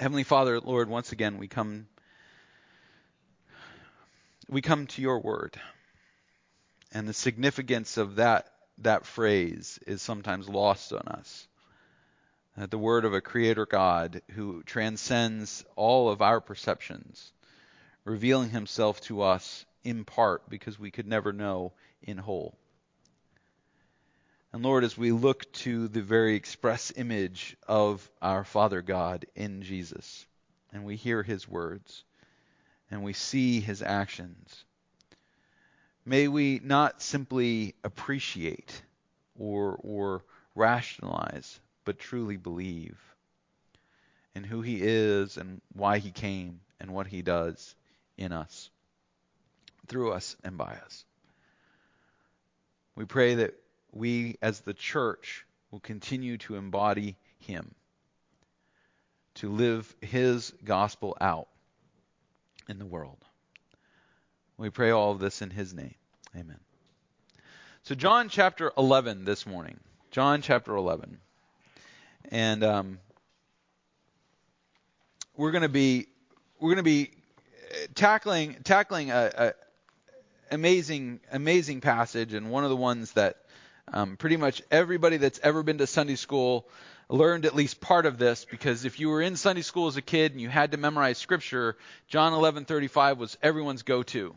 Heavenly Father, Lord, once again, we come to your word. And the significance of that phrase is sometimes lost on us. The word of a creator God who transcends all of our perceptions, revealing himself to us in part because we could never know in whole. And Lord, as we look to the very express image of our Father God in Jesus, and we hear his words, and we see his actions, may we not simply appreciate or rationalize, but truly believe in who he is and why he came and what he does in us, through us and by us. We pray that we as the church will continue to embody him, to live his gospel out in the world. We pray all of this in his name. Amen. So John chapter 11 this morning. John chapter 11. And we're going to be tackling a amazing passage, and one of the ones that pretty much everybody that's ever been to Sunday school learned at least part of this, because if you were in Sunday school as a kid and you had to memorize scripture, John 11:35 was everyone's go-to,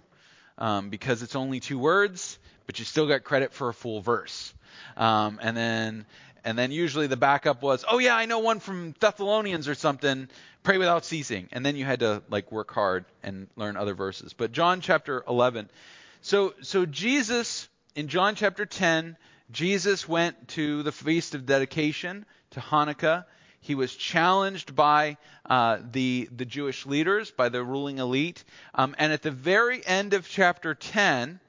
because it's only two words, but you still got credit for a full verse. And then usually the backup was, oh yeah, I know one from Thessalonians or something, pray without ceasing. And then you had to work hard and learn other verses. But John chapter 11. So Jesus, in John chapter 10, Jesus went to the Feast of Dedication, to Hanukkah. He was challenged by the Jewish leaders, by the ruling elite. And at the very end of chapter 10,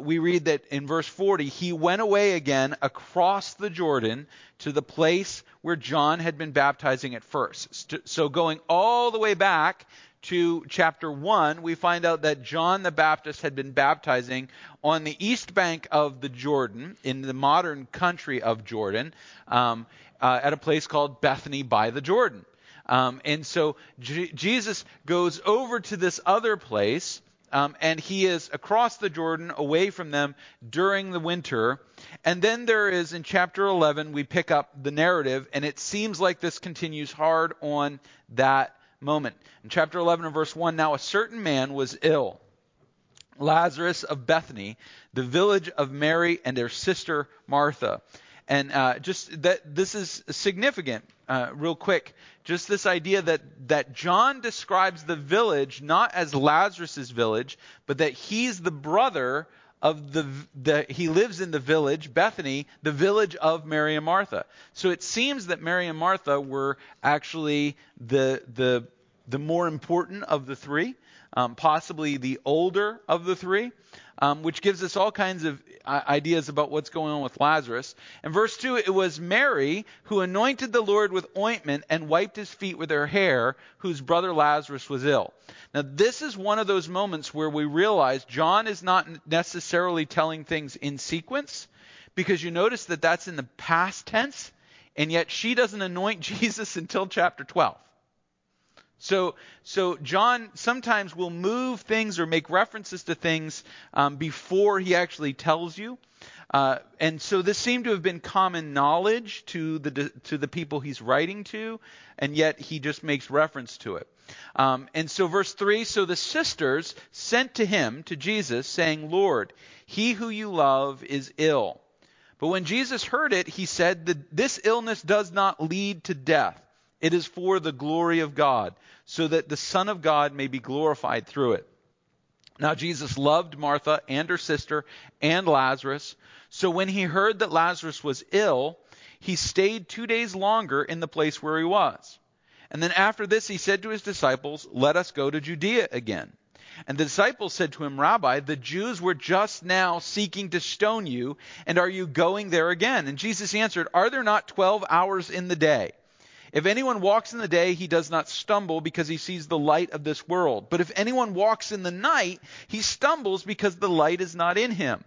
we read that in verse 40, he went away again across the Jordan to the place where John had been baptizing at first. So going all the way back to chapter 1, we find out that John the Baptist had been baptizing on the east bank of the Jordan, in the modern country of Jordan, at a place called Bethany by the Jordan. And so Jesus goes over to this other place. And he is across the Jordan, away from them during the winter. And then there is, in chapter 11, we pick up the narrative, and it seems like this continues hard on that moment. In chapter 11 and verse 1, now a certain man was ill, Lazarus of Bethany, the village of Mary and their sister Martha. And just that this is significant, real quick. Just this idea that John describes the village not as Lazarus's village, but that he's the brother of he lives in the village, Bethany, the village of Mary and Martha. So it seems that Mary and Martha were actually the more important of the three, possibly the older of the three. Which gives us all kinds of ideas about what's going on with Lazarus. In verse 2, it was Mary who anointed the Lord with ointment and wiped his feet with her hair, whose brother Lazarus was ill. Now, this is one of those moments where we realize John is not necessarily telling things in sequence, because you notice that that's in the past tense, and yet she doesn't anoint Jesus until chapter 12. So John sometimes will move things or make references to things before he actually tells you. And so this seemed to have been common knowledge to the people he's writing to, and yet he just makes reference to it. And so verse 3, so the sisters sent to him, to Jesus, saying, Lord, he who you love is ill. But when Jesus heard it, he said that this illness does not lead to death. It is for the glory of God, so that the Son of God may be glorified through it. Now Jesus loved Martha and her sister and Lazarus. So when he heard that Lazarus was ill, he stayed 2 days longer in the place where he was. And then after this he said to his disciples, let us go to Judea again. And the disciples said to him, Rabbi, the Jews were just now seeking to stone you, and are you going there again? And Jesus answered, are there not 12 hours in the day? If anyone walks in the day, he does not stumble because he sees the light of this world. But if anyone walks in the night, he stumbles because the light is not in him.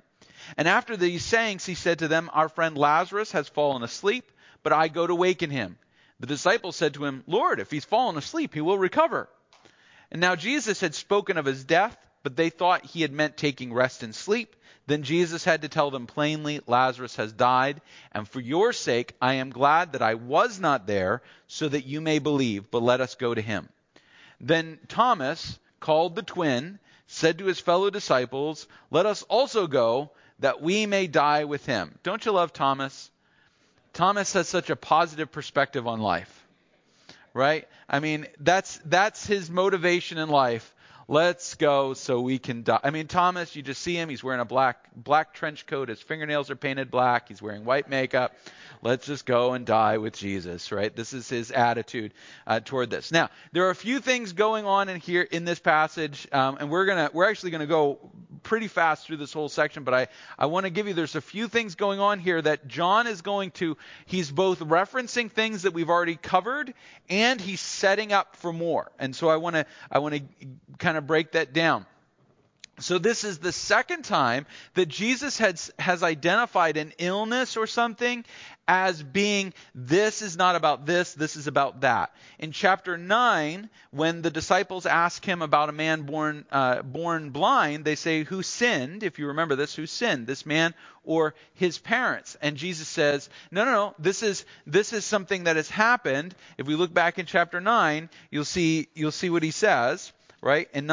And after these sayings, he said to them, our friend Lazarus has fallen asleep, but I go to waken him. The disciples said to him, "Lord, if he's fallen asleep, he will recover." And now Jesus had spoken of his death, but they thought he had meant taking rest and sleep. Then Jesus had to tell them plainly, "Lazarus has died, and for your sake I am glad that I was not there, so that you may believe, but let us go to him." Then Thomas, called the twin, said to his fellow disciples, "Let us also go, that we may die with him." Don't you love Thomas? Thomas has such a positive perspective on life, right? I mean, that's his motivation in life. Let's go so we can die. I mean, Thomas, you just see him. He's wearing a black trench coat. His fingernails are painted black. He's wearing white makeup. Let's just go and die with Jesus, right? This is his attitude toward this. Now, there are a few things going on in here in this passage, and we're actually gonna go pretty fast through this whole section. But I want to give you, there's a few things going on here that John is going to. He's both referencing things that we've already covered, and he's setting up for more. And so I want to kind of break that down. So this is the second time that Jesus has identified an illness or something as being, this is not about this, this is about that. In chapter 9, when the disciples ask him about a man born blind, they say, "Who sinned?" If you remember this, who sinned, this man or his parents? And Jesus says, no, this is something that has happened. If we look back in chapter 9, you'll see what he says. Right? In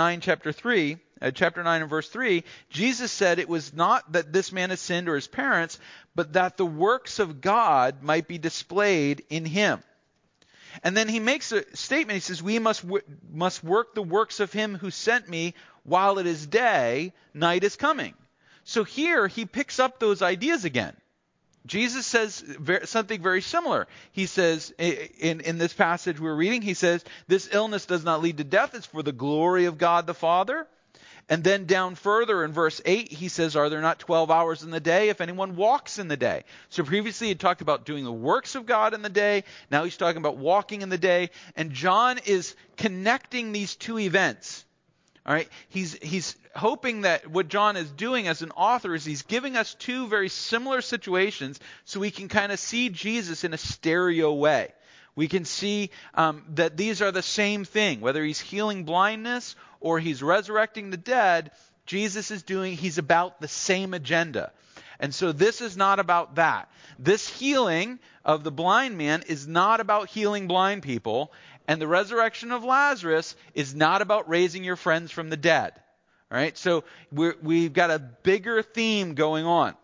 chapter 9 and verse 3, Jesus said it was not that this man has sinned or his parents, but that the works of God might be displayed in him. And then he makes a statement. He says, "We must work the works of him who sent me while it is day, night is coming." So here he picks up those ideas again. Jesus says something very similar. He says, in this passage we're reading, he says, "This illness does not lead to death. It's for the glory of God the Father." And then down further in verse 8, he says, "Are there not 12 hours in the day if anyone walks in the day?" So previously he talked about doing the works of God in the day. Now he's talking about walking in the day. And John is connecting these two events. All right, he's hoping that what John is doing as an author is he's giving us two very similar situations so we can kind of see Jesus in a stereo way. We can see that these are the same thing. Whether he's healing blindness or he's resurrecting the dead, he's about the same agenda. And so this is not about that. This healing of the blind man is not about healing blind people. And the resurrection of Lazarus is not about raising your friends from the dead. All right, so we've got a bigger theme going on.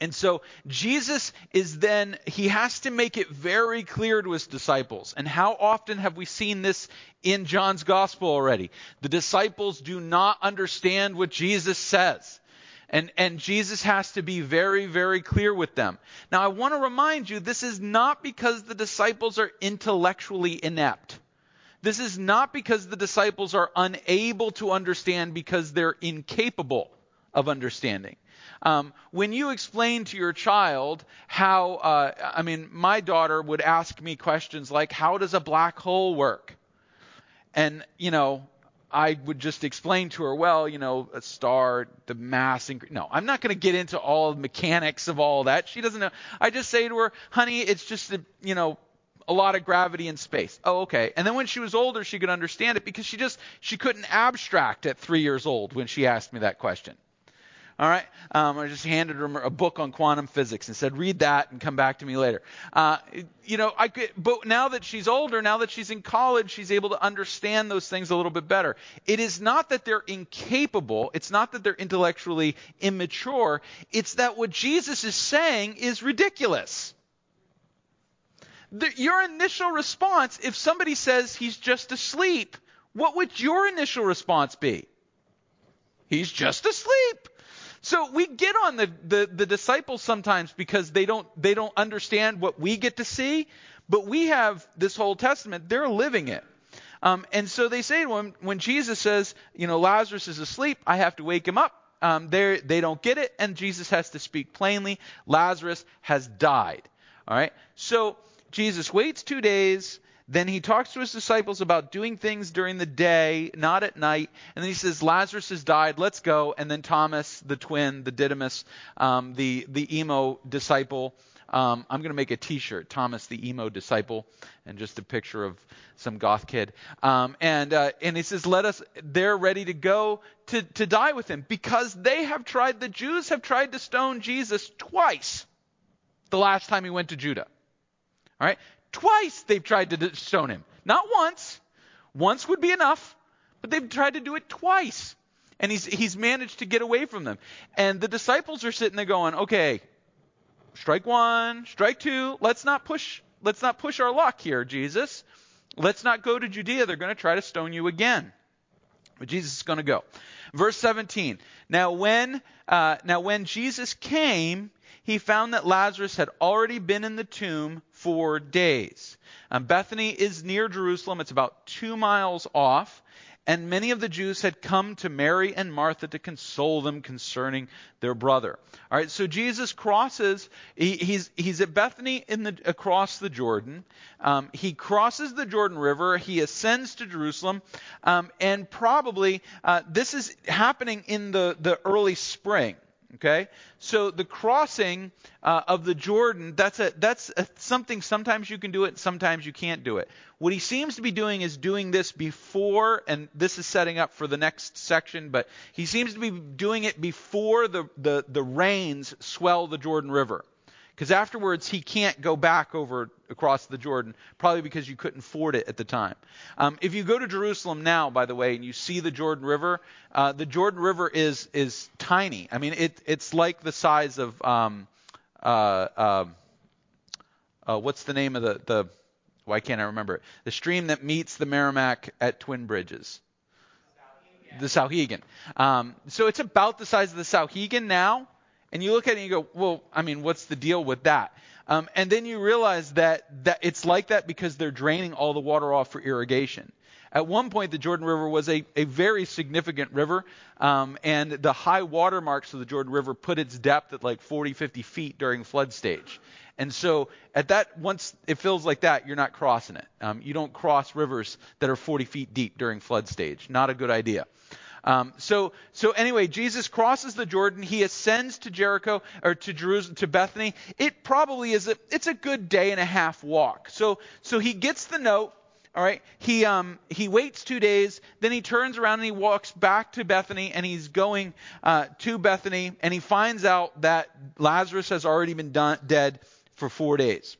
And so Jesus is then, he has to make it very clear to his disciples. And how often have we seen this in John's gospel already? The disciples do not understand what Jesus says. And Jesus has to be very, very clear with them. Now, I want to remind you, this is not because the disciples are intellectually inept. This is not because the disciples are unable to understand because they're incapable of understanding. When you explain to your child how, my daughter would ask me questions like, "How does a black hole work?" And, I would just explain to her, well, a star, the mass. No, I'm not going to get into all the mechanics of all that. She doesn't know. I just say to her, "Honey, it's just, a lot of gravity in space." Oh, okay. And then when she was older, she could understand it because she couldn't abstract at 3 years old when she asked me that question. All right. I just handed her a book on quantum physics and said, "Read that and come back to me later." But now that she's older, now that she's in college, she's able to understand those things a little bit better. It is not that they're incapable. It's not that they're intellectually immature. It's that what Jesus is saying is ridiculous. Your initial response, if somebody says he's just asleep, what would your initial response be? He's just asleep. So we get on the disciples sometimes because they don't understand what we get to see, but we have this whole Testament. They're living it. And so they say to him, when Jesus says, "Lazarus is asleep, I have to wake him up," they don't get it, and Jesus has to speak plainly. Lazarus has died. All right. So Jesus waits 2 days. Then he talks to his disciples about doing things during the day, not at night. And then he says, "Lazarus has died. Let's go." And then Thomas, the twin, the Didymus, the emo disciple, I'm going to make a T-shirt, Thomas the Emo Disciple, and just a picture of some goth kid. And it says, they're ready to go to die with him, because the Jews have tried to stone Jesus twice. The last time he went to Judah. All right. Twice they've tried to stone him. Not once. Once would be enough, but they've tried to do it twice. And he's managed to get away from them. And the disciples are sitting there going, okay, strike one, strike two. Let's not push our luck here, Jesus. Let's not go to Judea. They're going to try to stone you again. But Jesus is going to go. Verse 17. Now when Jesus came, he found that Lazarus had already been in the tomb for days. Bethany is near Jerusalem. It's about 2 miles off. And many of the Jews had come to Mary and Martha to console them concerning their brother. All right, so Jesus crosses. He's at Bethany across the Jordan. He crosses the Jordan River. He ascends to Jerusalem, and probably this is happening in the early spring. Okay, so the crossing of the Jordan, that's something, sometimes you can do it, sometimes you can't do it. What he seems to be doing is doing this before, and this is setting up for the next section, but he seems to be doing it before the rains swell the Jordan River. Because afterwards, he can't go back over across the Jordan, probably because you couldn't ford it at the time. If you go to Jerusalem now, by the way, and you see the Jordan River is tiny. I mean, it's like the size of what's the name of the why can't I remember it? The stream that meets the Merrimack at Twin Bridges. The Sauhegan. So it's about the size of the Sauhegan now. And you look at it and you go, well, I mean, what's the deal with that? And then you realize that it's like that because they're draining all the water off for irrigation. At one point, the Jordan River was a very significant river, and the high water marks of the Jordan River put its depth at like 40, 50 feet during flood stage. And so at that, once it fills like that, you're not crossing it. You don't cross rivers that are 40 feet deep during flood stage. Not a good idea. So anyway, Jesus crosses the Jordan. He ascends to Jericho, or to Jerusalem, to Bethany. It probably is it's a good day and a half walk. So he gets the note. All right. He waits 2 days. Then he turns around and he walks back to Bethany, and he's going to Bethany, and he finds out that Lazarus has already been dead for 4 days.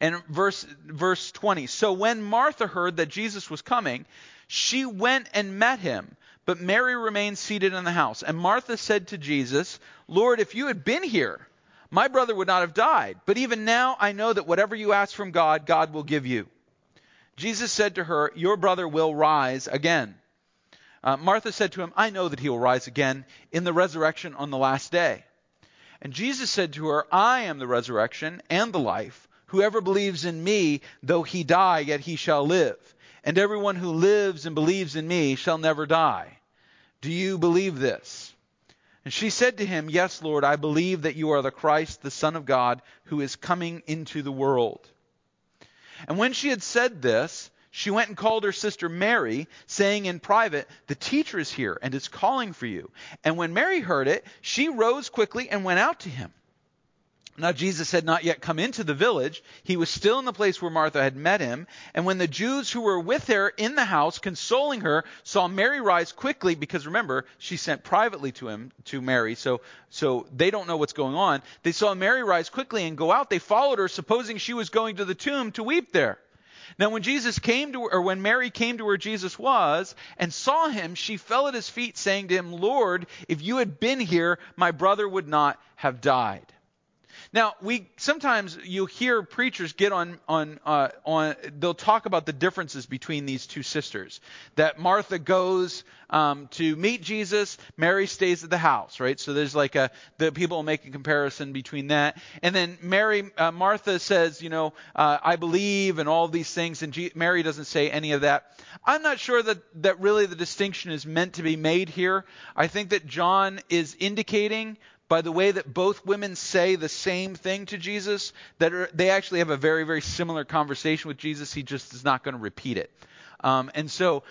And verse 20. So when Martha heard that Jesus was coming, she went and met him, but Mary remained seated in the house. And Martha said to Jesus, Lord, if you had been here, my brother would not have died. But even now I know that whatever you ask from God, God will give you. Jesus said to her, your brother will rise again. Martha said to him, I know that he will rise again in the resurrection on the last day. And Jesus said to her, I am the resurrection and the life. Whoever believes in me, though he die, yet he shall live. And everyone who lives and believes in me shall never die. Do you believe this? And she said to him, yes, Lord, I believe that you are the Christ, the Son of God, who is coming into the world. And when she had said this, she went and called her sister Mary, saying in private, the teacher is here and is calling for you. And when Mary heard it, she rose quickly and went out to him. Now Jesus had not yet come into the village. He was still in the place where Martha had met him. And when the Jews who were with her in the house, consoling her, saw Mary rise quickly, because remember, she sent privately to him, to Mary, so they don't know what's going on. They saw Mary rise quickly and go out. They followed her, supposing she was going to the tomb to weep there. Now when when Mary came to where Jesus was and saw him, she fell at his feet, saying to him, Lord, if you had been here, my brother would not have died. Now, you'll hear preachers get on they'll talk about the differences between these two sisters. That Martha goes to meet Jesus, Mary stays at the house, right? So there's the people will make a comparison between that. And then Martha says, I believe and all these things, and Mary doesn't say any of that. I'm not sure that really the distinction is meant to be made here. I think that John is indicating by the way that both women say the same thing to Jesus, they actually have a very, very similar conversation with Jesus. He just is not going to repeat it. And so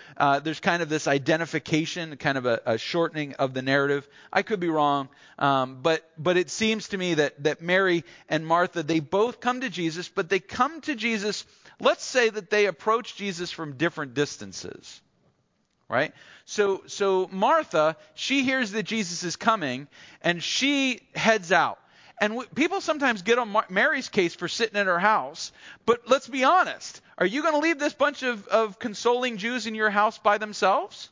there's kind of this identification, kind of a shortening of the narrative. I could be wrong, but it seems to me that Mary and Martha, they both come to Jesus, but they come to Jesus, let's say that they approach Jesus from different distances, right? So Martha, she hears that Jesus is coming, and she heads out. And people sometimes get on Mary's case for sitting at her house, but let's be honest. Are you going to leave this bunch of consoling Jews in your house by themselves?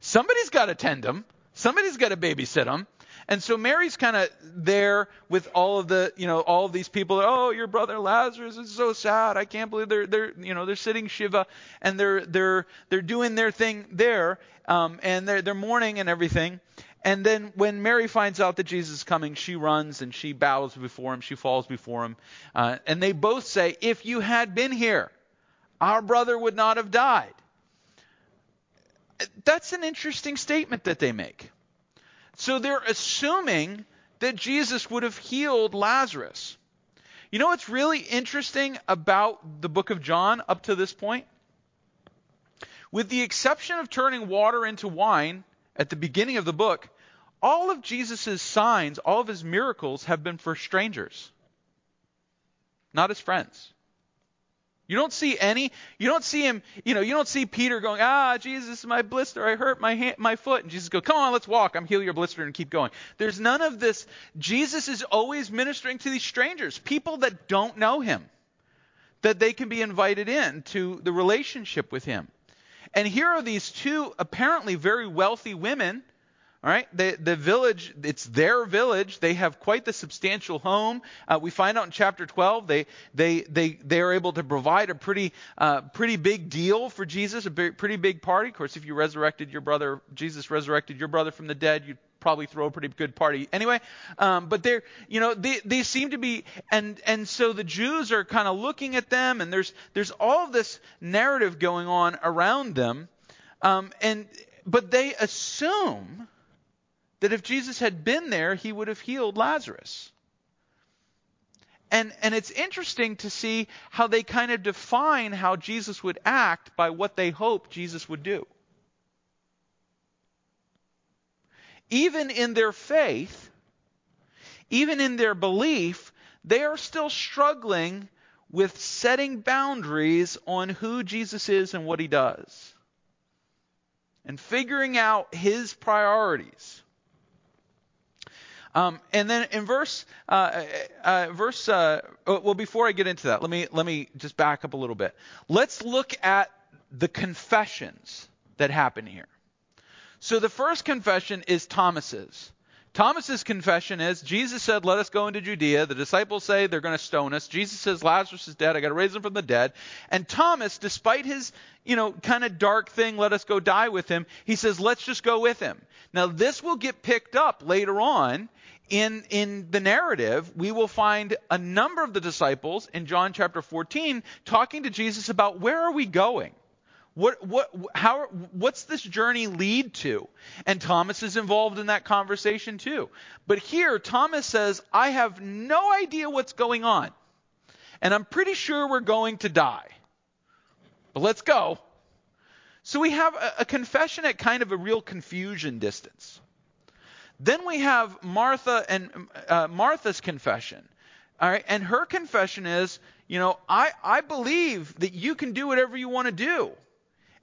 Somebody's got to tend them. Somebody's got to babysit them. And so Mary's kind of there with all of these people. Oh, your brother Lazarus is so sad. I can't believe they're sitting shiva, and they're doing their thing there, and they're mourning and everything. And then when Mary finds out that Jesus is coming, she runs and she bows before him. She falls before him. And they both say, if you had been here, our brother would not have died. That's an interesting statement that they make. So they're assuming that Jesus would have healed Lazarus. You know what's really interesting about the book of John up to this point? With the exception of turning water into wine, at the beginning of the book, all of Jesus' signs, all of his miracles have been for strangers, not his friends. You don't see Peter going, Jesus, my blister, I hurt my foot. And Jesus goes, come on, let's walk. I'm heal your blister and keep going. There's none of this. Jesus is always ministering to these strangers, people that don't know him, that they can be invited in to the relationship with him. And here are these two apparently very wealthy women, all right? The village, it's their village. They have quite the substantial home. We find out in chapter 12 they are able to provide a pretty big deal for Jesus, pretty big party. Of course, if you resurrected your brother from the dead, you'd probably throw a pretty good party anyway. But they seem to be, and so the Jews are kind of looking at them, and there's all of this narrative going on around them, but they assume that if Jesus had been there, he would have healed Lazarus. And it's interesting to see how they kind of define how Jesus would act by what they hope Jesus would do. Even in their faith, even in their belief, they are still struggling with setting boundaries on who Jesus is and what he does, and figuring out his priorities. And then in before I get into that, let me just back up a little bit. Let's look at the confessions that happen here. So the first confession is Thomas's. Thomas's confession is, Jesus said, let us go into Judea. The disciples say they're going to stone us. Jesus says, Lazarus is dead. I got to raise him from the dead. And Thomas, despite his, kind of dark thing, let us go die with him, he says, let's just go with him. Now, this will get picked up later on in the narrative. We will find a number of the disciples in John chapter 14 talking to Jesus about, where are we going? What's this journey lead to? And Thomas is involved in that conversation too. But here, Thomas says, I have no idea what's going on, and I'm pretty sure we're going to die, but let's go. So we have a confession at kind of a real confusion distance. Then we have Martha and Martha's confession. All right, and her confession is, I believe that you can do whatever you want to do.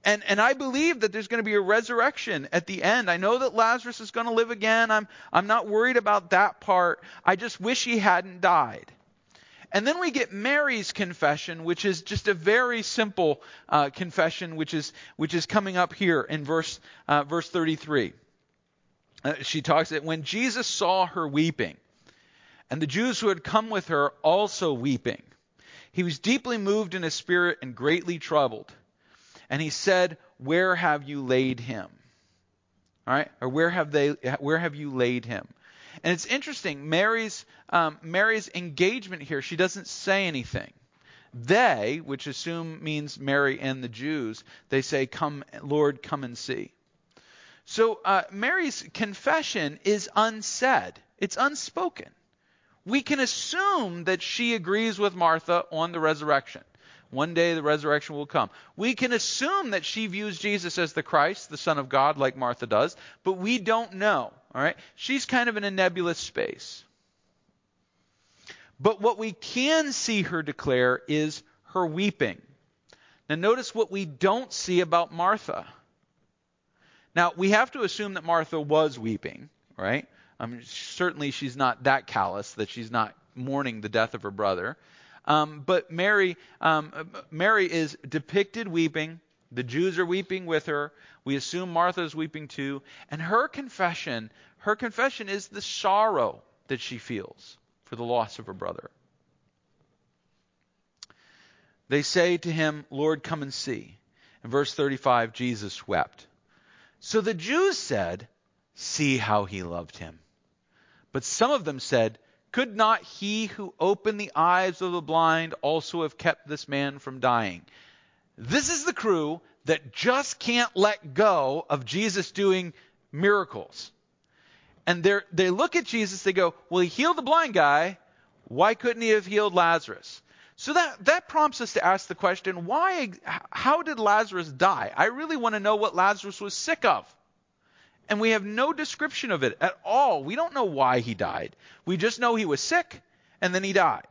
And I believe that there's going to be a resurrection at the end. I know that Lazarus is going to live again. I'm not worried about that part. I just wish he hadn't died. And then we get Mary's confession, which is just a very simple confession, which is coming up here in verse 33. She talks that when Jesus saw her weeping, and the Jews who had come with her also weeping, he was deeply moved in his spirit and greatly troubled. And he said, where have you laid him? All right, or where have you laid him? And it's interesting, Mary's engagement here, she doesn't say anything. They, which assume means Mary and the Jews, they say, come, Lord, come and see. So Mary's confession is unsaid. It's unspoken. We can assume that she agrees with Martha on the resurrection. One day the resurrection will come. We can assume that she views Jesus as the Christ, the Son of God, like Martha does, but we don't know. All right? She's kind of in a nebulous space. But what we can see her declare is her weeping. Now notice what we don't see about Martha. Now we have to assume that Martha was weeping, right? Certainly she's not that callous that she's not mourning the death of her brother. But Mary is depicted weeping. The Jews are weeping with her. We assume Martha is weeping too. And her confession is the sorrow that she feels for the loss of her brother. They say to him, "Lord, come and see." In verse 35, Jesus wept. So the Jews said, "See how he loved him." But some of them said, "Could not he who opened the eyes of the blind also have kept this man from dying?" This is the crew that just can't let go of Jesus doing miracles. And they look at Jesus, they go, "Well, he healed the blind guy. Why couldn't he have healed Lazarus?" So that prompts us to ask the question, how did Lazarus die? I really want to know what Lazarus was sick of. And we have no description of it at all. We don't know why he died. We just know he was sick, and then he died.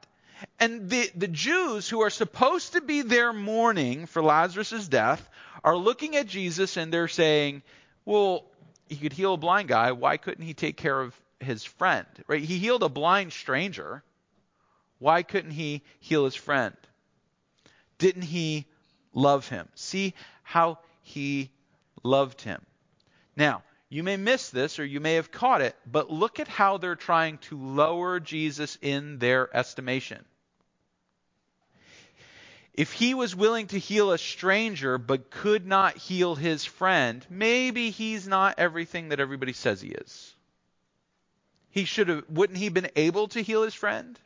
And the Jews, who are supposed to be there mourning for Lazarus' death, are looking at Jesus, and they're saying, "Well, he could heal a blind guy. Why couldn't he take care of his friend?" Right? He healed a blind stranger. Why couldn't he heal his friend? Didn't he love him? See how he loved him. Now, you may miss this, or you may have caught it, but look at how they're trying to lower Jesus in their estimation. If he was willing to heal a stranger but could not heal his friend, maybe he's not everything that everybody says he is. Wouldn't he have been able to heal his friend?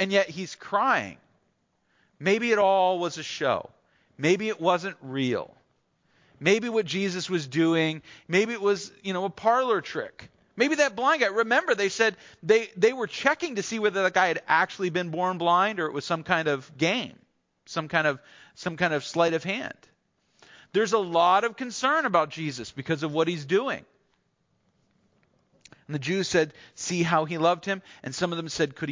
And yet he's crying. Maybe it all was a show. Maybe it wasn't real. Maybe what Jesus was doing, maybe it was, a parlor trick. Maybe that blind guy, remember they said they were checking to see whether that guy had actually been born blind or it was some kind of game, some kind of sleight of hand. There's a lot of concern about Jesus because of what he's doing. And the Jews said, "See how he loved him." And some of them said, "Could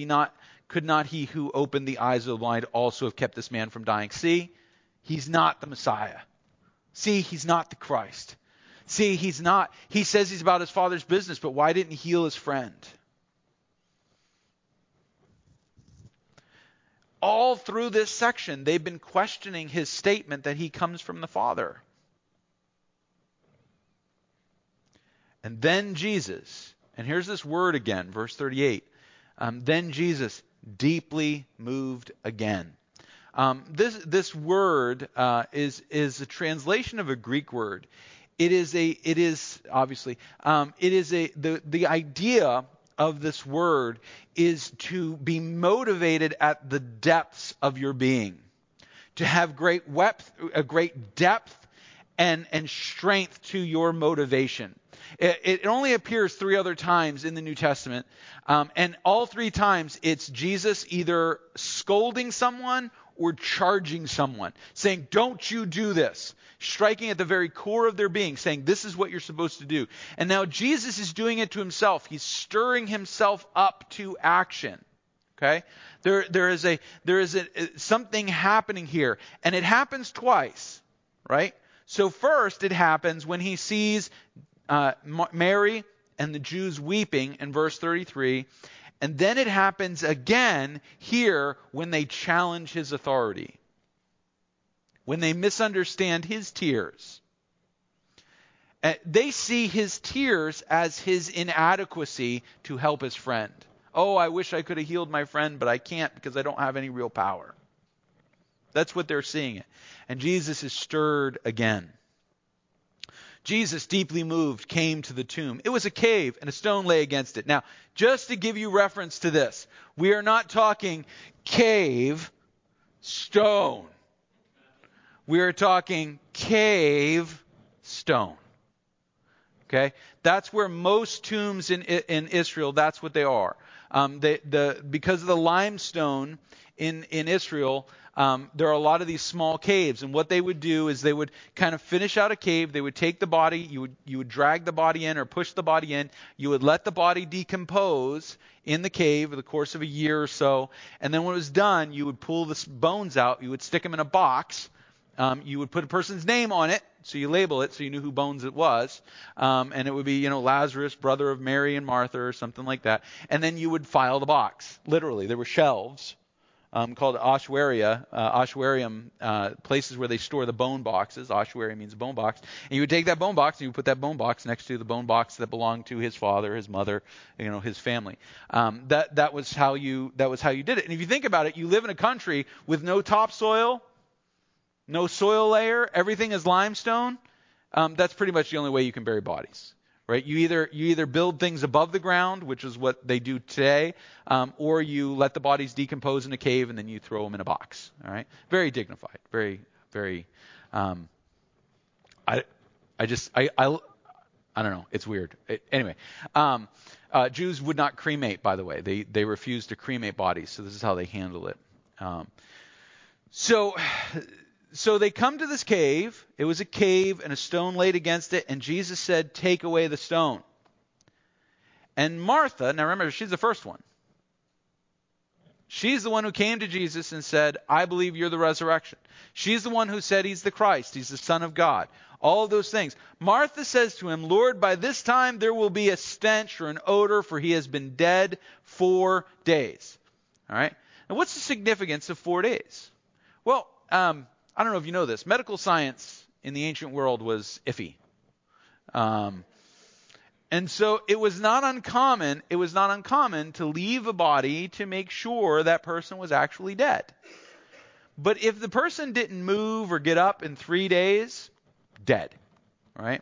not he who opened the eyes of the blind also have kept this man from dying?" See, he's not the Messiah. See, he's not the Christ. See, he's not. He says he's about his Father's business, but why didn't he heal his friend? All through this section, they've been questioning his statement that he comes from the Father. And then Jesus, and here's this word again, verse 38. Then Jesus, deeply moved again. This word is a translation of a Greek word. The idea of this word is to be motivated at the depths of your being, to have a great depth and strength to your motivation. It only appears three other times in the New Testament, and all three times it's Jesus either scolding someone or charging someone, saying, "Don't you do this," striking at the very core of their being, saying, "This is what you're supposed to do." And now Jesus is doing it to himself. He's stirring himself up to action. Okay? There is something happening here, and it happens twice, right? So first it happens when he sees Mary and the Jews weeping in verse 33, and then it happens again here when they challenge his authority, when they misunderstand his tears. They see his tears as his inadequacy to help his friend. "Oh, I wish I could have healed my friend, but I can't because I don't have any real power." That's what they're seeing it. And Jesus is stirred again. Jesus, deeply moved, came to the tomb. It was a cave, and a stone lay against it. Now, just to give you reference to this, we are not talking cave, stone. We are talking cave, stone. Okay, that's where most tombs in Israel, that's what they are. Because of the limestone in Israel, there are a lot of these small caves. And what they would do is they would kind of finish out a cave. They would take the body. You would drag the body in or push the body in. You would let the body decompose in the cave over the course of a year or so. And then when it was done, you would pull the bones out. You would stick them in a box. You would put a person's name on it, so you label it, so you knew who bones it was. And it would be, Lazarus, brother of Mary and Martha, or something like that. And then you would file the box. Literally, there were shelves called ossuarium, places where they store the bone boxes. Ossuarium means bone box. And you would take that bone box and you would put that bone box next to the bone box that belonged to his father, his mother, his family. That was how you did it. And if you think about it, you live in a country with no topsoil. No soil layer. Everything is limestone. That's pretty much the only way you can bury bodies, right? You either build things above the ground, which is what they do today, or you let the bodies decompose in a cave and then you throw them in a box. All right, very dignified, very, very. I don't know. It's weird. Anyway, Jews would not cremate. By the way, they refused to cremate bodies, so this is how they handle it. So they come to this cave. It was a cave and a stone laid against it. And Jesus said, take away the stone. And Martha, now remember, she's the first one. She's the one who came to Jesus and said, I believe you're the resurrection. She's the one who said he's the Christ. He's the Son of God. All of those things. Martha says to him, Lord, by this time there will be a stench or an odor, for he has been dead 4 days. All right. Now, what's the significance of 4 days? Well, I don't know if you know this. Medical science in the ancient world was iffy. And so it was not uncommon to leave a body to make sure that person was actually dead. But if the person didn't move or get up in 3 days, dead, right?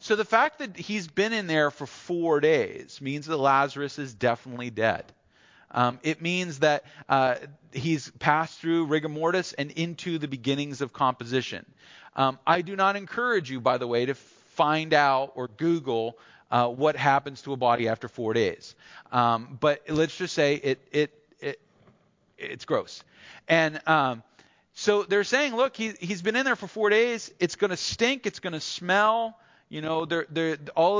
So the fact that he's been in there for 4 days means that Lazarus is definitely dead. It means that he's passed through rigor mortis and into the beginnings of composition. I do not encourage you, by the way, to find out or Google what happens to a body after 4 days. But let's just say it's gross. And so they're saying, look, he's been in there for 4 days. It's going to stink. It's going to smell. All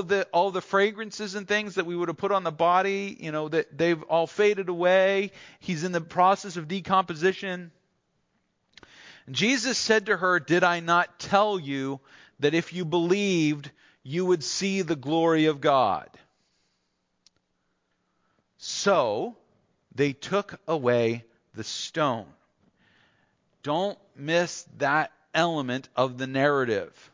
the fragrances and things that we would have put on the body, that they've all faded away. He's in the process of decomposition. And Jesus said to her, did I not tell you that if you believed, you would see the glory of God? So they took away the stone. Don't miss that element of the narrative.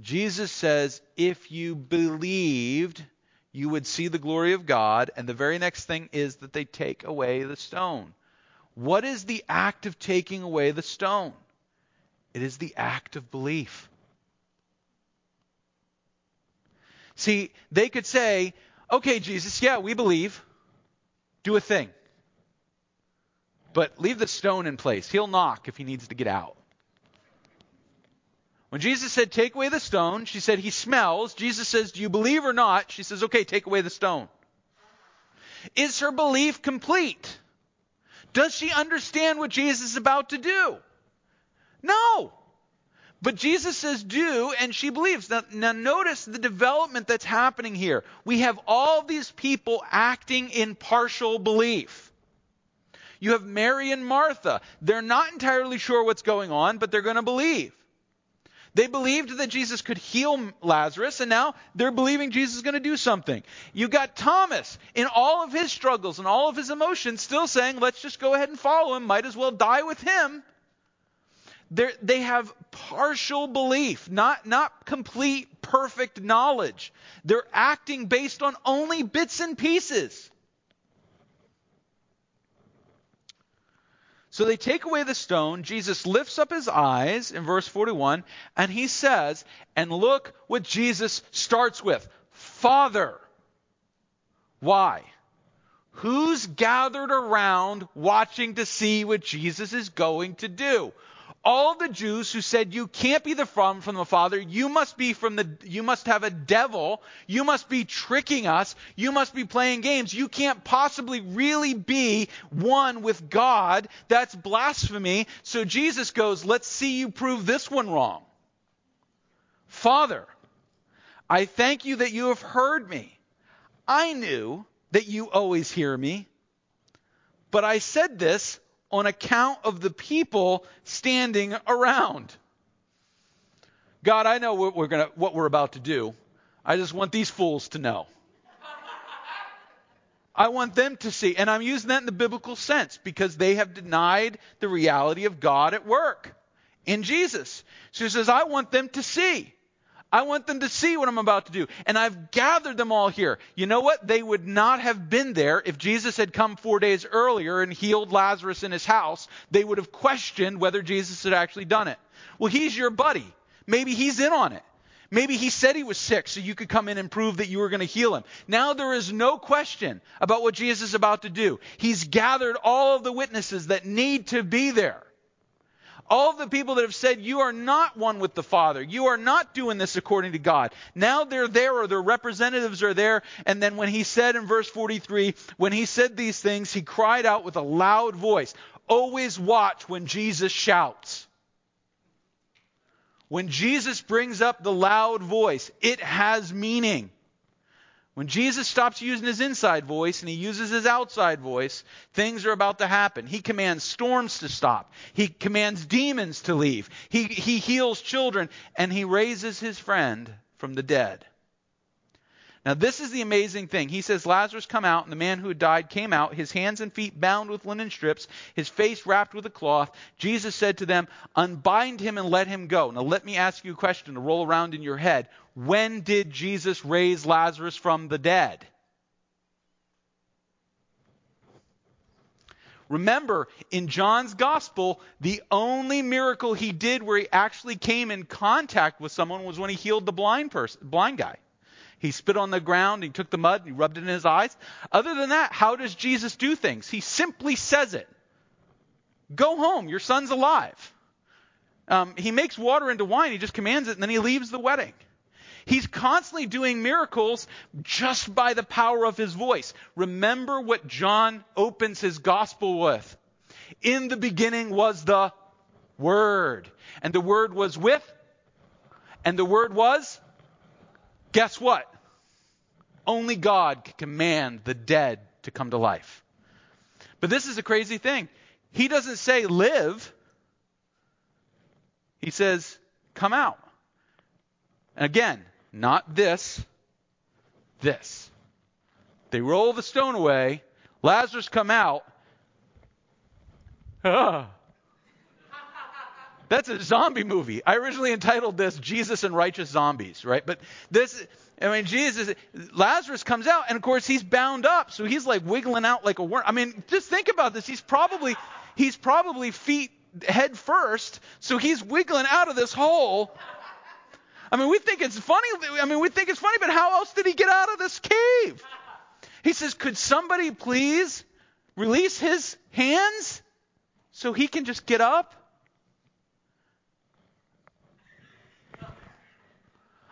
Jesus says, if you believed, you would see the glory of God. And the very next thing is that they take away the stone. What is the act of taking away the stone? It is the act of belief. See, they could say, okay, Jesus, yeah, we believe. Do a thing. But leave the stone in place. He'll knock if he needs to get out. When Jesus said, take away the stone, she said, he smells. Jesus says, do you believe or not? She says, okay, take away the stone. Is her belief complete? Does she understand what Jesus is about to do? No. But Jesus says, do, and she believes. Now notice the development that's happening here. We have all these people acting in partial belief. You have Mary and Martha. They're not entirely sure what's going on, but they're going to believe. They believed that Jesus could heal Lazarus, and now they're believing Jesus is going to do something. You got Thomas, in all of his struggles and all of his emotions, still saying, let's just go ahead and follow him. Might as well die with him. They have partial belief, not complete, perfect knowledge. They're acting based on only bits and pieces. So they take away the stone. Jesus lifts up his eyes in verse 41, and he says, and look what Jesus starts with, Father. Why? Who's gathered around watching to see what Jesus is going to do? all the Jews who said, you can't be from the Father, you must have a devil, you must be tricking us, you must be playing games, you can't possibly really be one with God, that's blasphemy. So Jesus goes, let's see you prove this one wrong. Father, I thank you that you have heard me. I knew that you always hear me, but I said this on account of the people standing around. God, I know what we're about to do. I just want these fools to know. I want them to see. And I'm using that in the biblical sense because they have denied the reality of God at work in Jesus. So he says, I want them to see. I want them to see what I'm about to do. And I've gathered them all here. You know what? They would not have been there if Jesus had come 4 days earlier and healed Lazarus in his house. They would have questioned whether Jesus had actually done it. Well, he's your buddy. Maybe he's in on it. Maybe he said he was sick so you could come in and prove that you were going to heal him. Now there is no question about what Jesus is about to do. He's gathered all of the witnesses that need to be there. All the people that have said, you are not one with the Father. You are not doing this according to God. Now they're there, or their representatives are there. And then when he said in verse 43, when he said these things, he cried out with a loud voice. Always watch when Jesus shouts. When Jesus brings up the loud voice, it has meaning. When Jesus stops using his inside voice and he uses his outside voice, things are about to happen. He commands storms to stop. He commands demons to leave. He heals children, and he raises his friend from the dead. Now this is the amazing thing. He says, Lazarus, come out, and the man who had died came out, his hands and feet bound with linen strips, his face wrapped with a cloth. Jesus said to them, unbind him and let him go. Now let me ask you a question to roll around in your head. When did Jesus raise Lazarus from the dead? Remember, in John's gospel, the only miracle he did where he actually came in contact with someone was when he healed the blind guy. He spit on the ground, he took the mud, and he rubbed it in his eyes. Other than that, how does Jesus do things? He simply says it. Go home, your son's alive. He makes water into wine, he just commands it, and then he leaves the wedding. He's constantly doing miracles just by the power of his voice. Remember what John opens his gospel with. In the beginning was the Word. And the Word was with? And the Word was? Guess what? Only God can command the dead to come to life. But this is a crazy thing. He doesn't say live. He says come out. And again, not this, this. They roll the stone away. Lazarus come out. That's a zombie movie. I originally entitled this Jesus and Righteous Zombies, right? But Lazarus comes out, and of course he's bound up, so he's like wiggling out like a worm. I mean, just think about this. He's probably head first, so he's wiggling out of this hole. I mean, we think it's funny, but how else did he get out of this cave? He says, could somebody please release his hands so he can just get up?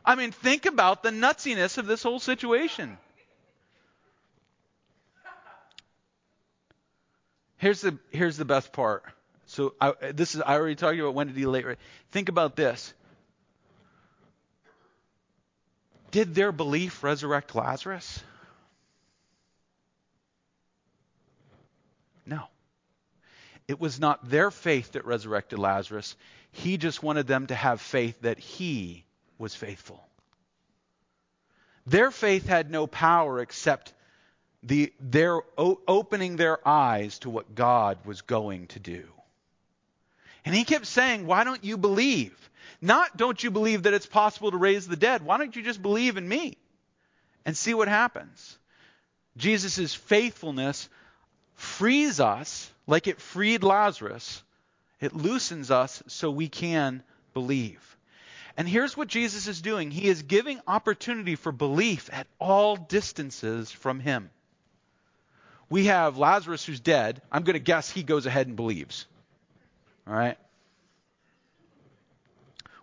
I mean, think about the nutsiness of this whole situation. Here's the best part. So I already talked about when to delay. Right? Think about this. Did their belief resurrect Lazarus? No. It was not their faith that resurrected Lazarus. He just wanted them to have faith that he was faithful. Their faith had no power except their opening their eyes to what God was going to do. And he kept saying, why don't you believe? Not don't you believe that it's possible to raise the dead. Why don't you just believe in me and see what happens? Jesus' faithfulness frees us like it freed Lazarus. It loosens us so we can believe. And here's what Jesus is doing. He is giving opportunity for belief at all distances from him. We have Lazarus who's dead. I'm going to guess he goes ahead and believes. All right?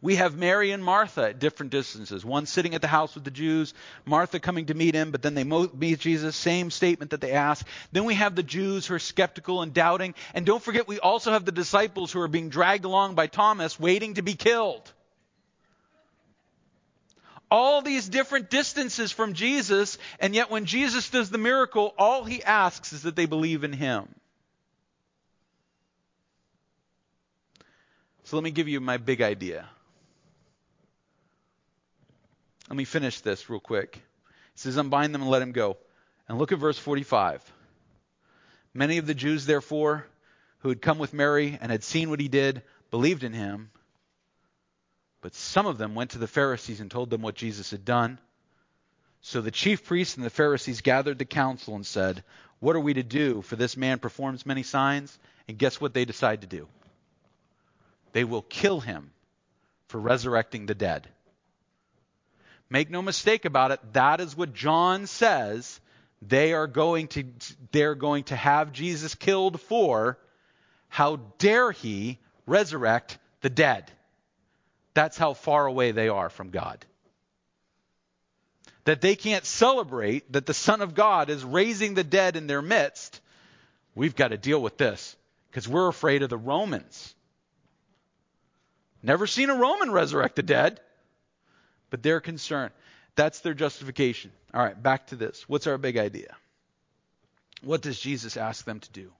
We have Mary and Martha at different distances. One sitting at the house with the Jews, Martha coming to meet him, but then they meet Jesus, same statement that they ask. Then we have the Jews who are skeptical and doubting. And don't forget, we also have the disciples who are being dragged along by Thomas, waiting to be killed. All these different distances from Jesus, and yet when Jesus does the miracle, all he asks is that they believe in him. So let me give you my big idea. Let me finish this real quick. It says, unbind them and let him go. And look at verse 45. Many of the Jews, therefore, who had come with Mary and had seen what he did, believed in him. But some of them went to the Pharisees and told them what Jesus had done. So the chief priests and the Pharisees gathered the council and said, what are we to do? For this man performs many signs. And guess what they decide to do? They will kill him for resurrecting the dead. Make no mistake about it, that is what John says they're going to have Jesus killed for. How dare he resurrect the dead? That's how far away they are from God. That they can't celebrate that the Son of God is raising the dead in their midst. We've got to deal with this because we're afraid of the Romans. Never seen a Roman resurrect the dead. But their concern, that's their justification. All right, back to this. What's our big idea? What does Jesus ask them to do?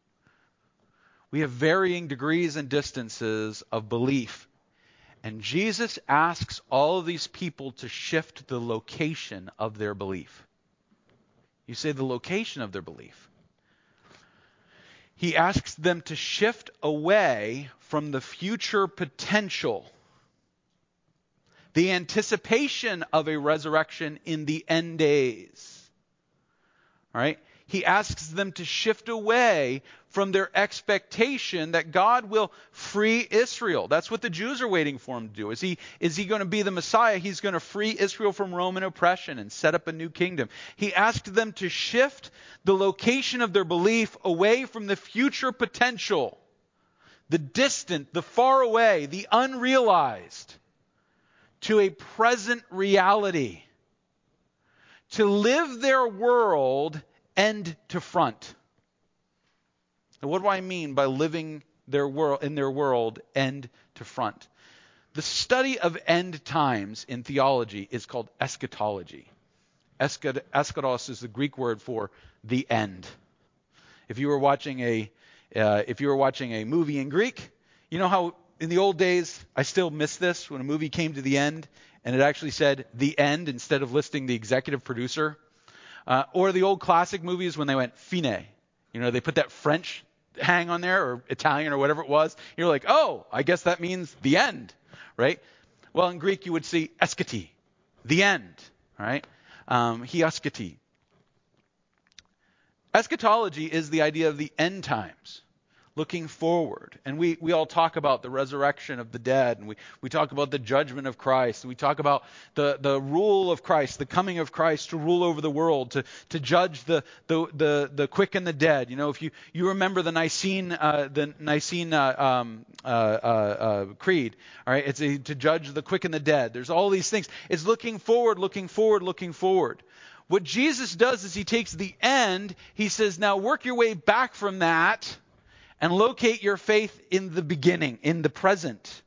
We have varying degrees and distances of belief. And Jesus asks all of these people to shift the location of their belief. You say the location of their belief. He asks them to shift away from the future potential, the anticipation of a resurrection in the end days. All right? He asks them to shift away from their expectation that God will free Israel. That's what the Jews are waiting for him to do. Is he going to be the Messiah? He's going to free Israel from Roman oppression and set up a new kingdom. He asked them to shift the location of their belief away from the future potential, the distant, the far away, the unrealized, to a present reality, to live their world end to front. Now, what do I mean by living their world in their world end to front? The study of end times in theology is called eschatology. Eschatos is the Greek word for the end. If you were watching a movie in Greek, you know how in the old days, I still miss this, when a movie came to the end and it actually said the end instead of listing the executive producer. Or the old classic movies when they went fine. You know, they put that French hang on there or Italian or whatever it was. You're like, oh, I guess that means the end, right? Well, in Greek, you would see eskati, the end, right? Hioskati. Eschatology is the idea of the end times. Looking forward. And we all talk about the resurrection of the dead, and we talk about the judgment of Christ, and we talk about the rule of Christ, the coming of Christ to rule over the world, to judge the quick and the dead. You know, if you remember the Nicene Creed, all right, it's to judge the quick and the dead. There's all these things. It's looking forward, looking forward, looking forward. What Jesus does is he takes the end, he says, now work your way back from that, and locate your faith in the beginning, in the present.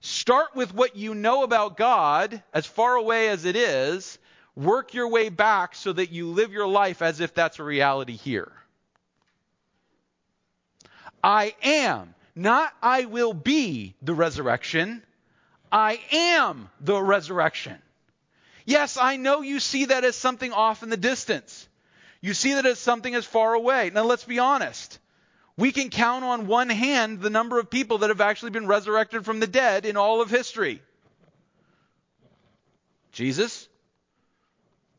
Start with what you know about God, as far away as it is. Work your way back so that you live your life as if that's a reality here. I am, not I will be the resurrection. I am the resurrection. Yes, I know you see that as something off in the distance. You see that as something as far away. Now, let's be honest. We can count on one hand the number of people that have actually been resurrected from the dead in all of history. Jesus,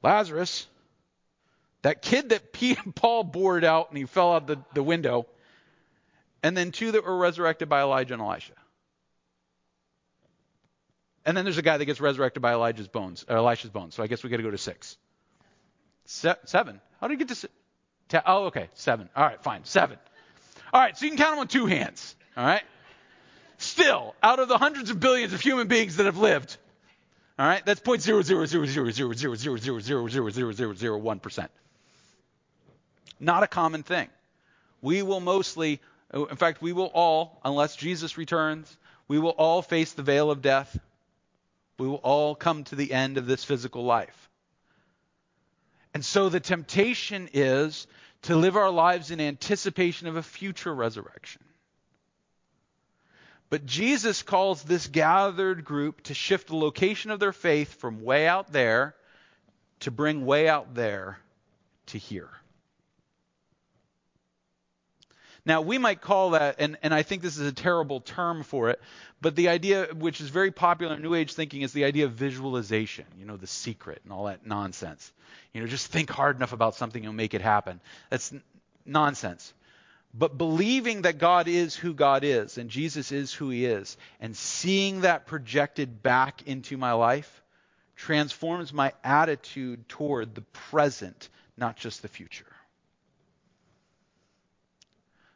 Lazarus, that kid that Paul bored out and he fell out the window, and then two that were resurrected by Elijah and Elisha. And then there's a guy that gets resurrected by Elisha's bones. So I guess we got to go to 6. 7. How did you get to 10? Oh, okay, 7. All right, fine, 7. All right, so you can count them on two hands, all right? still out of the hundreds of billions of human beings that have lived. All right, that's 0.00000000000001%. Not a common thing. We will mostly, in fact, we will all, unless Jesus returns, we will all face the veil of death. We will all come to the end of this physical life. And so the temptation is to live our lives in anticipation of a future resurrection. But Jesus calls this gathered group to shift the location of their faith from way out there to bring way out there to here. Now, we might call that, and I think this is a terrible term for it, but the idea, which is very popular in New Age thinking, is the idea of visualization, you know, the secret and all that nonsense. You know, just think hard enough about something, you'll make it happen. That's nonsense. But believing that God is who God is and Jesus is who he is, and seeing that projected back into my life transforms my attitude toward the present, not just the future.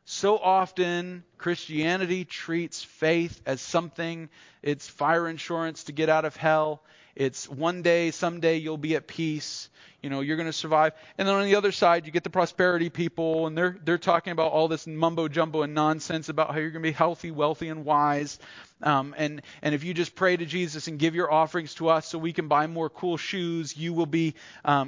So often, Christianity treats faith as something, it's fire insurance to get out of hell. It's one day, someday you'll be at peace. You know, you're going to survive. And then on the other side, you get the prosperity people, and they're talking about all this mumbo jumbo and nonsense about how you're going to be healthy, wealthy, and wise. And if you just pray to Jesus and give your offerings to us so we can buy more cool shoes, you will be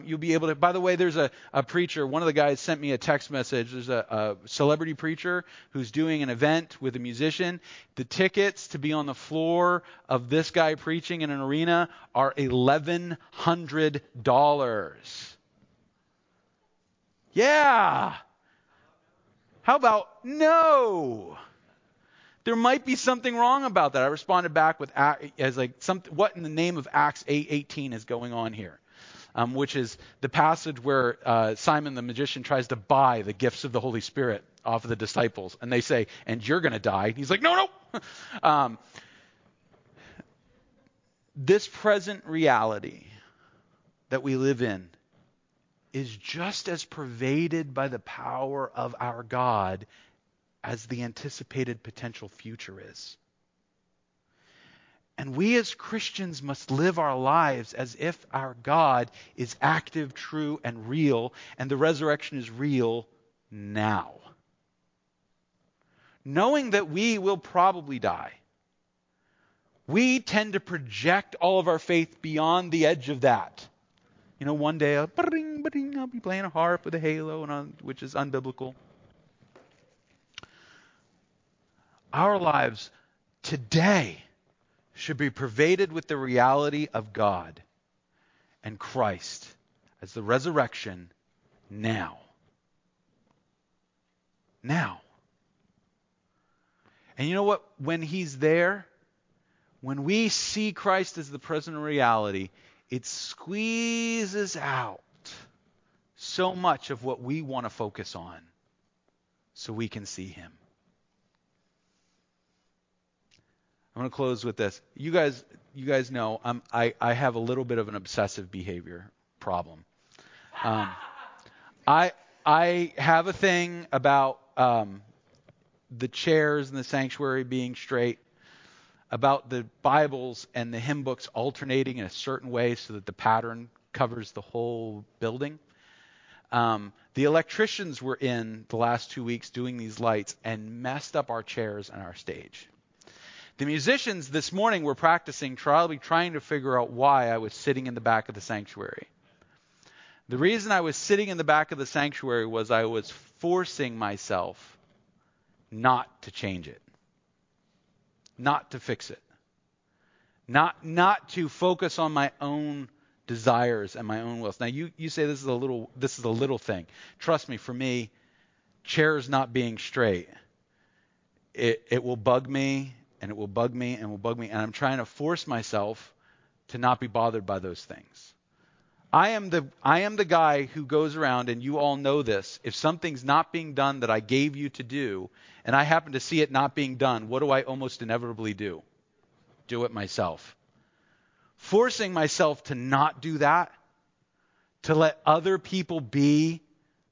you'll be able to. By the way, there's a preacher. One of the guys sent me a text message. There's a celebrity preacher who's doing an event with a musician. The tickets to be on the floor of this guy preaching in an arena are $1,100. Yeah. How about no? There might be something wrong about that. I responded back with as like, what in the name of Acts 8:18 is going on here? Which is the passage where Simon the magician tries to buy the gifts of the Holy Spirit off of the disciples. And they say, and you're going to die. He's like, no. This present reality that we live in is just as pervaded by the power of our God as the anticipated potential future is. And we as Christians must live our lives as if our God is active, true, and real, and the resurrection is real now. Knowing that we will probably die, we tend to project all of our faith beyond the edge of that. You know, one day I'll be playing a harp with a halo, which is unbiblical. Our lives today should be pervaded with the reality of God and Christ as the resurrection now. Now. And you know what? When he's there, when we see Christ as the present reality, it squeezes out so much of what we want to focus on so we can see him. I'm going to close with this. You guys know I have a little bit of an obsessive behavior problem. I have a thing about the chairs in the sanctuary being straight, about the Bibles and the hymn books alternating in a certain way so that the pattern covers the whole building. The electricians were in the last 2 weeks doing these lights and messed up our chairs and our stage. The musicians this morning were practicing, probably trying to figure out why I was sitting in the back of the sanctuary. The reason I was sitting in the back of the sanctuary was I was forcing myself not to change it, not to fix it, not to focus on my own desires and my own wills. Now you say this is a little thing. Trust me, for me, chairs not being straight, it will bug me. And it will bug me and will bug me. And I'm trying to force myself to not be bothered by those things. I am the guy who goes around, and you all know this. If something's not being done that I gave you to do, and I happen to see it not being done, what do I almost inevitably do? Do it myself. Forcing myself to not do that, to let other people be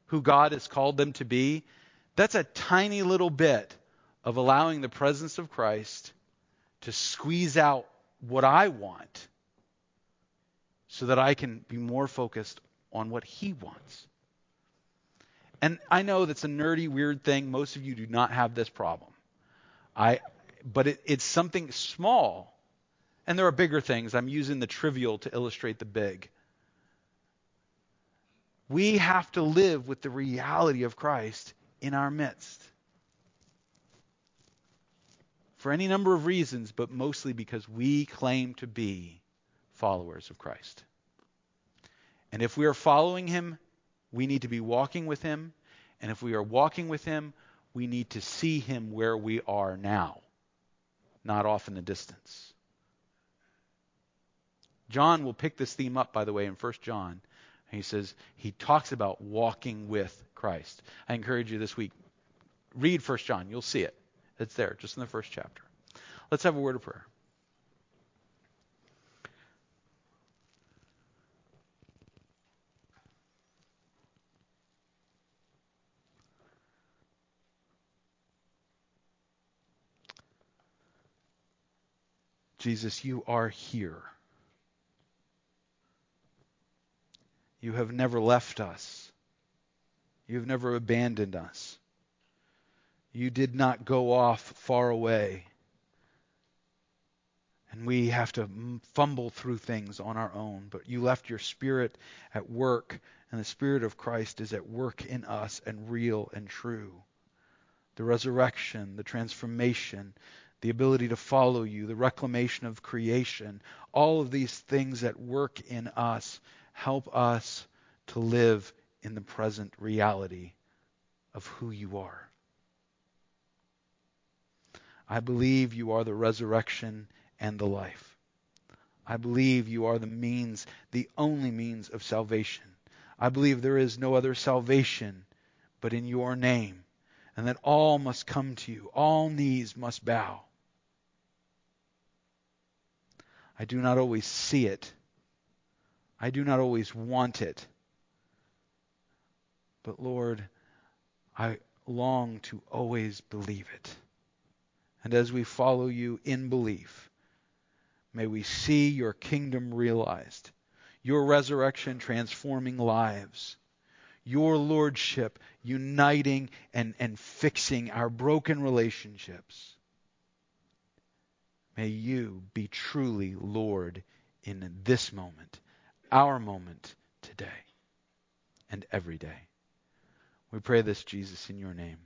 who God has called them to be, that's a tiny little bit of allowing the presence of Christ to squeeze out what I want so that I can be more focused on what he wants. And I know that's a nerdy, weird thing. Most of you do not have this problem. But it's something small. And there are bigger things. I'm using the trivial to illustrate the big. We have to live with the reality of Christ in our midst. For any number of reasons, but mostly because we claim to be followers of Christ. And if we are following him, we need to be walking with him. And if we are walking with him, we need to see him where we are now, not off in the distance. John will pick this theme up, by the way, in First John. He says, he talks about walking with Christ. I encourage you this week, read First John. You'll see it. It's there, just in the first chapter. Let's have a word of prayer. Jesus, you are here. You have never left us. You have never abandoned us. You did not go off far away. And we have to fumble through things on our own. But you left your Spirit at work. And the Spirit of Christ is at work in us and real and true. The resurrection, the transformation, the ability to follow you, the reclamation of creation. All of these things at work in us. Help us to live in the present reality of who you are. I believe you are the resurrection and the life. I believe you are the means, the only means of salvation. I believe there is no other salvation but in your name, and that all must come to you, all knees must bow. I do not always see it. I do not always want it. But Lord, I long to always believe it. And as we follow you in belief, may we see your kingdom realized, your resurrection transforming lives, your lordship uniting and fixing our broken relationships. May you be truly Lord in this moment, our moment today and every day. We pray this, Jesus, in your name.